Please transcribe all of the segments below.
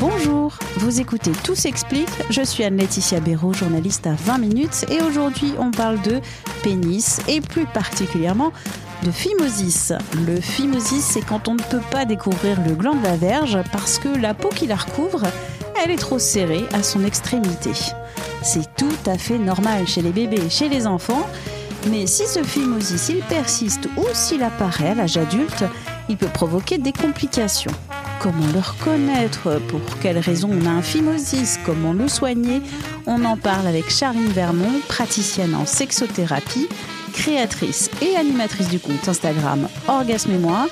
Bonjour, vous écoutez Tout s'explique, je suis Anne-Laëtitia Béraud, journaliste à 20 minutes et aujourd'hui on parle de pénis et plus particulièrement de phimosis. Le phimosis, c'est quand on ne peut pas découvrir le gland de la verge parce que la peau qui la recouvre, elle est trop serrée à son extrémité. C'est tout à fait normal chez les bébés et chez les enfants, mais si ce phimosis il persiste ou s'il apparaît à l'âge adulte, il peut provoquer des complications. Comment le reconnaître? Pour quelles raisons on a un phimosis? Comment le soigner? On en parle avec Charline Vermont, praticienne en sexothérapie, créatrice et animatrice du compte Instagram Orgasme et moi.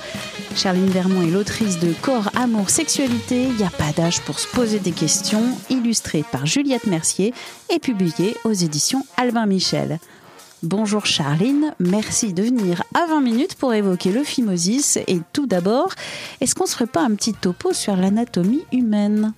Charline Vermont est l'autrice de Corps, Amour, Sexualité, il n'y a pas d'âge pour se poser des questions, illustrée par Juliette Mercier et publiée aux éditions Albin Michel. Bonjour Charline, merci de venir à 20 minutes pour évoquer le phimosis. Et tout d'abord, est-ce qu'on ne se ferait pas un petit topo sur l'anatomie humaine ?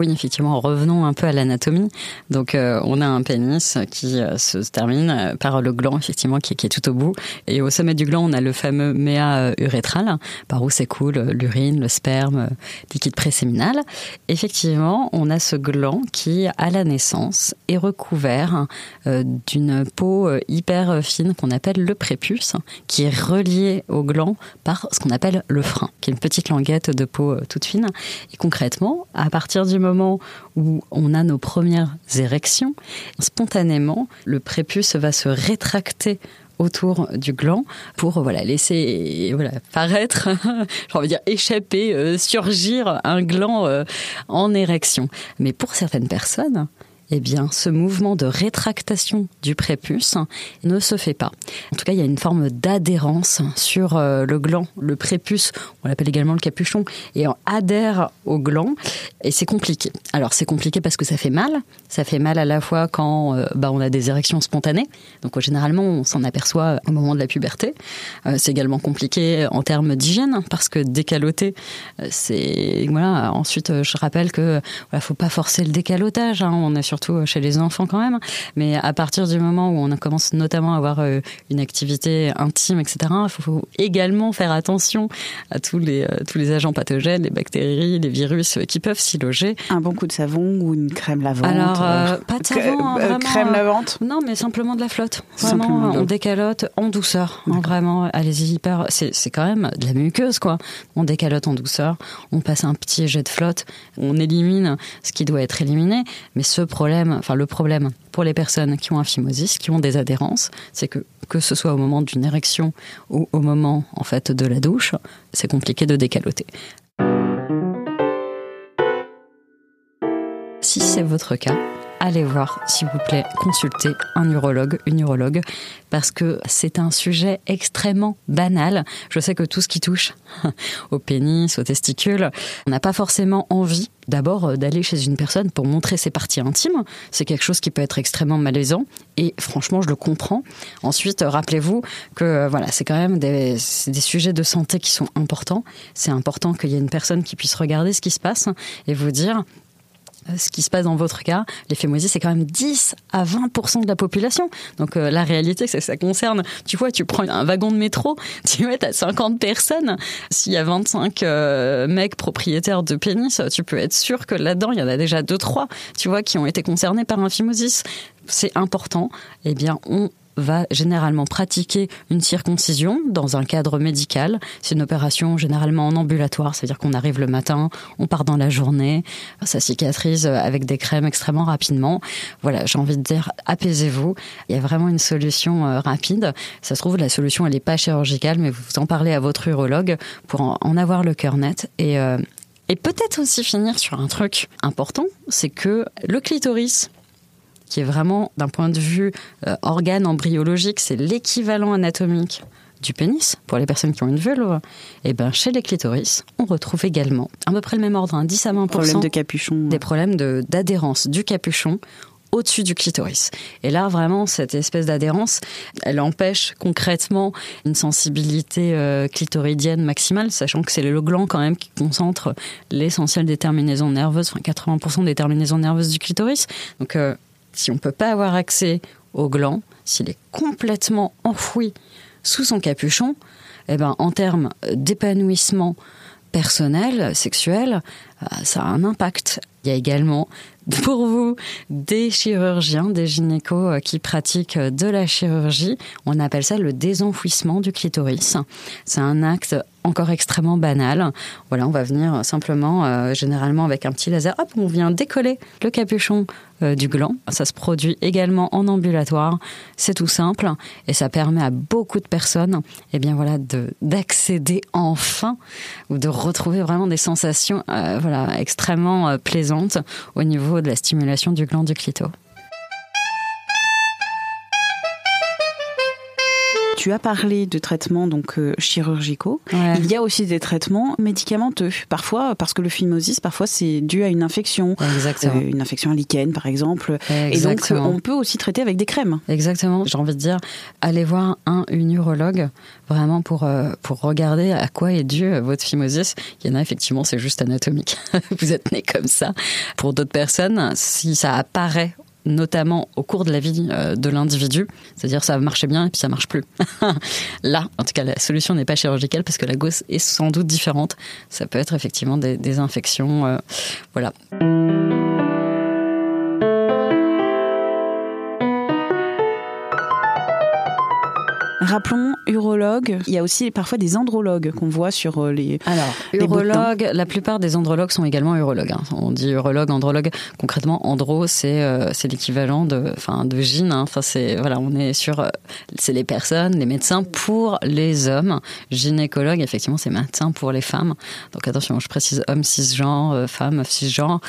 Oui, effectivement, revenons un peu à l'anatomie. Donc, on a un pénis qui se termine par le gland, effectivement, qui est tout au bout. Et au sommet du gland, on a le fameux méa urétral, par où s'écoule l'urine, le sperme, liquide préséminal. Effectivement, on a ce gland qui, à la naissance, est recouvert d'une peau hyper fine qu'on appelle le prépuce, qui est relié au gland par ce qu'on appelle le frein, qui est une petite languette de peau toute fine. Et concrètement, à partir du moment où on a nos premières érections, spontanément, le prépuce va se rétracter autour du gland pour laisser paraître, j'ai envie de dire échapper, surgir un gland en érection. Mais pour certaines personnes, eh bien, ce mouvement de rétractation du prépuce ne se fait pas. En tout cas, il y a une forme d'adhérence sur le gland. Le prépuce, on l'appelle également le capuchon, et on adhère au gland, et c'est compliqué. Alors, c'est compliqué parce que ça fait mal. Ça fait mal à la fois quand on a des érections spontanées. Donc, généralement, on s'en aperçoit au moment de la puberté. C'est également compliqué en termes d'hygiène, parce que décaloter, c'est... Voilà. Ensuite, je rappelle que faut pas forcer le décalotage. On est sur surtout chez les enfants quand même, mais à partir du moment où on commence notamment à avoir une activité intime, etc., il faut également faire attention à tous les agents pathogènes, les bactéries, les virus qui peuvent s'y loger. Un bon coup de savon ou une crème lavante? Alors, pas de savon, vraiment. Crème lavante? Non, mais simplement de la flotte. Vraiment, on décalote en douceur. Hein, vraiment, allez-y, hyper... C'est quand même de la muqueuse, quoi. On décalote en douceur, on passe un petit jet de flotte, on élimine ce qui doit être éliminé, mais le problème pour les personnes qui ont un phimosis, qui ont des adhérences, c'est que ce soit au moment d'une érection ou au moment de la douche, c'est compliqué de décaloter. Si c'est votre cas, allez voir, s'il vous plaît, consultez un urologue, une urologue, parce que c'est un sujet extrêmement banal. Je sais que tout ce qui touche au pénis, aux testicules, on n'a pas forcément envie d'abord d'aller chez une personne pour montrer ses parties intimes. C'est quelque chose qui peut être extrêmement malaisant et franchement, je le comprends. Ensuite, rappelez-vous que c'est quand même des sujets de santé qui sont importants. C'est important qu'il y ait une personne qui puisse regarder ce qui se passe et vous dire... Ce qui se passe dans votre cas, les phimosies, c'est quand même 10 à 20% de la population. Donc la réalité, c'est que ça concerne, tu prends un wagon de métro, t'as 50 personnes. S'il y a 25 mecs propriétaires de pénis, tu peux être sûr que là-dedans, il y en a déjà 2-3, qui ont été concernés par un phimosis. C'est important. Eh bien, on va généralement pratiquer une circoncision dans un cadre médical. C'est une opération généralement en ambulatoire, c'est-à-dire qu'on arrive le matin, on part dans la journée, ça cicatrise avec des crèmes extrêmement rapidement. J'ai envie de dire, apaisez-vous. Il y a vraiment une solution rapide. Ça se trouve, la solution, elle n'est pas chirurgicale, mais vous en parlez à votre urologue pour en avoir le cœur net. Et peut-être aussi finir sur un truc important, c'est que le clitoris, qui est vraiment, d'un point de vue organe embryologique, c'est l'équivalent anatomique du pénis, pour les personnes qui ont une vulve, et ben chez les clitoris, on retrouve également, à peu près le même ordre, hein, 10 à 20% problème de capuchon, des problèmes d'adhérence du capuchon au-dessus du clitoris. Et là, vraiment, cette espèce d'adhérence, elle empêche concrètement une sensibilité clitoridienne maximale, sachant que c'est le gland quand même qui concentre l'essentiel des terminaisons nerveuses, enfin 80% des terminaisons nerveuses du clitoris. Donc, si on ne peut pas avoir accès au gland, s'il est complètement enfoui sous son capuchon, eh ben, en termes d'épanouissement personnel, sexuel, ça a un impact. Il y a également, pour vous, des chirurgiens, des gynécos qui pratiquent de la chirurgie. On appelle ça le désenfouissement du clitoris. C'est un acte encore extrêmement banal. Voilà, on va venir simplement, généralement avec un petit laser, hop, on vient décoller le capuchon du gland. Ça se produit également en ambulatoire. C'est tout simple et ça permet à beaucoup de personnes, eh bien voilà, d'accéder enfin ou de retrouver vraiment des sensations voilà, extrêmement plaisantes au niveau de la stimulation du gland du clito. Tu as parlé de traitements donc chirurgicaux. Ouais. Il y a aussi des traitements médicamenteux. Parfois, parce que le phimosis, parfois c'est dû à une infection. Exactement. Une infection à lichen, par exemple. Exactement. Et donc, on peut aussi traiter avec des crèmes. Exactement. J'ai envie de dire, allez voir une urologue, vraiment pour regarder à quoi est dû votre phimosis. Il y en a, effectivement, c'est juste anatomique. Vous êtes né comme ça. Pour d'autres personnes, si ça apparaît notamment au cours de la vie de l'individu, c'est-à-dire ça marchait bien et puis ça marche plus. Là, en tout cas, la solution n'est pas chirurgicale parce que la gauche est sans doute différente. Ça peut être effectivement des infections, voilà. Rappelons, urologue, il y a aussi parfois des andrologues qu'on voit sur les... Alors, urologue, la plupart des andrologues sont également urologues. Hein. On dit urologue, andrologue. Concrètement, andro, c'est l'équivalent de gyne. Hein. Enfin, c'est, voilà, on est sur... c'est les personnes, les médecins pour les hommes. Gynécologue, effectivement, c'est médecin pour les femmes. Donc, attention, je précise homme cisgenre, femme cisgenre.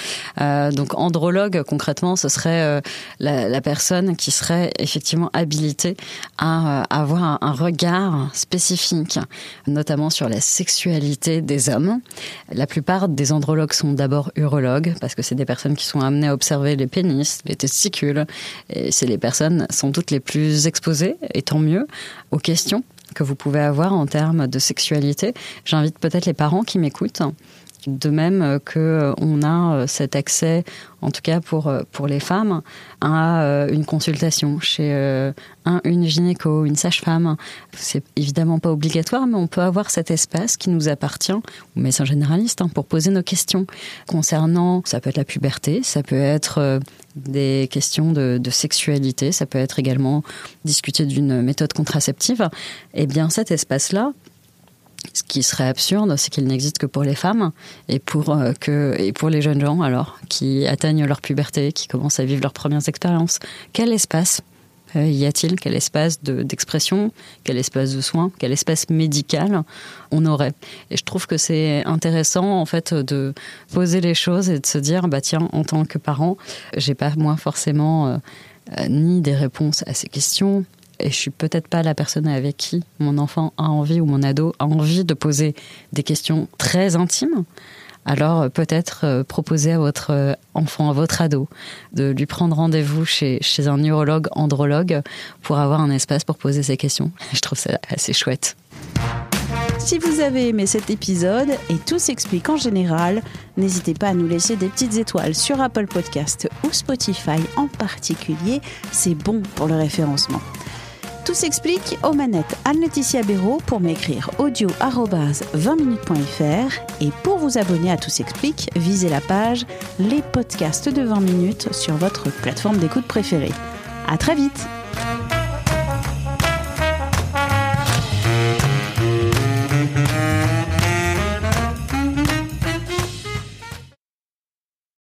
Donc, andrologue, concrètement, ce serait la personne qui serait effectivement habilitée à avoir un regard spécifique, notamment sur la sexualité des hommes. La plupart des andrologues sont d'abord urologues, parce que c'est des personnes qui sont amenées à observer les pénis, les testicules, et c'est les personnes sans doute les plus exposées, et tant mieux, aux questions que vous pouvez avoir en termes de sexualité. J'invite peut-être les parents qui m'écoutent, de même qu'on a cet accès, en tout cas pour les femmes, à une consultation chez une gynéco, une sage-femme. C'est évidemment pas obligatoire, mais on peut avoir cet espace qui nous appartient, ou médecin généraliste, pour poser nos questions concernant, ça peut être la puberté, ça peut être des questions de sexualité, ça peut être également discuter d'une méthode contraceptive. Eh bien, cet espace-là, ce qui serait absurde, c'est qu'il n'existe que pour les femmes et pour les jeunes gens alors, qui atteignent leur puberté, qui commencent à vivre leurs premières expériences. Quel espace y a-t-il ? Quel espace d'expression ? Quel espace de soins ? Quel espace médical on aurait ? Et je trouve que c'est intéressant en fait de poser les choses et de se dire bah tiens, en tant que parent, j'ai pas moi forcément ni des réponses à ces questions. Et je suis peut-être pas la personne avec qui mon enfant a envie ou mon ado a envie de poser des questions très intimes. Alors peut-être proposer à votre enfant, à votre ado, de lui prendre rendez-vous chez un urologue, andrologue, pour avoir un espace pour poser ses questions. Je trouve ça assez chouette. Si vous avez aimé cet épisode et Tout s'explique en général, n'hésitez pas à nous laisser des petites étoiles sur Apple Podcasts ou Spotify en particulier. C'est bon pour le référencement. Tout s'explique aux manettes Anne-Laëtitia Béraud. Pour m'écrire audio@20minutes.fr et pour vous abonner à Tout s'explique, visez la page Les podcasts de 20 minutes sur votre plateforme d'écoute préférée. À très vite.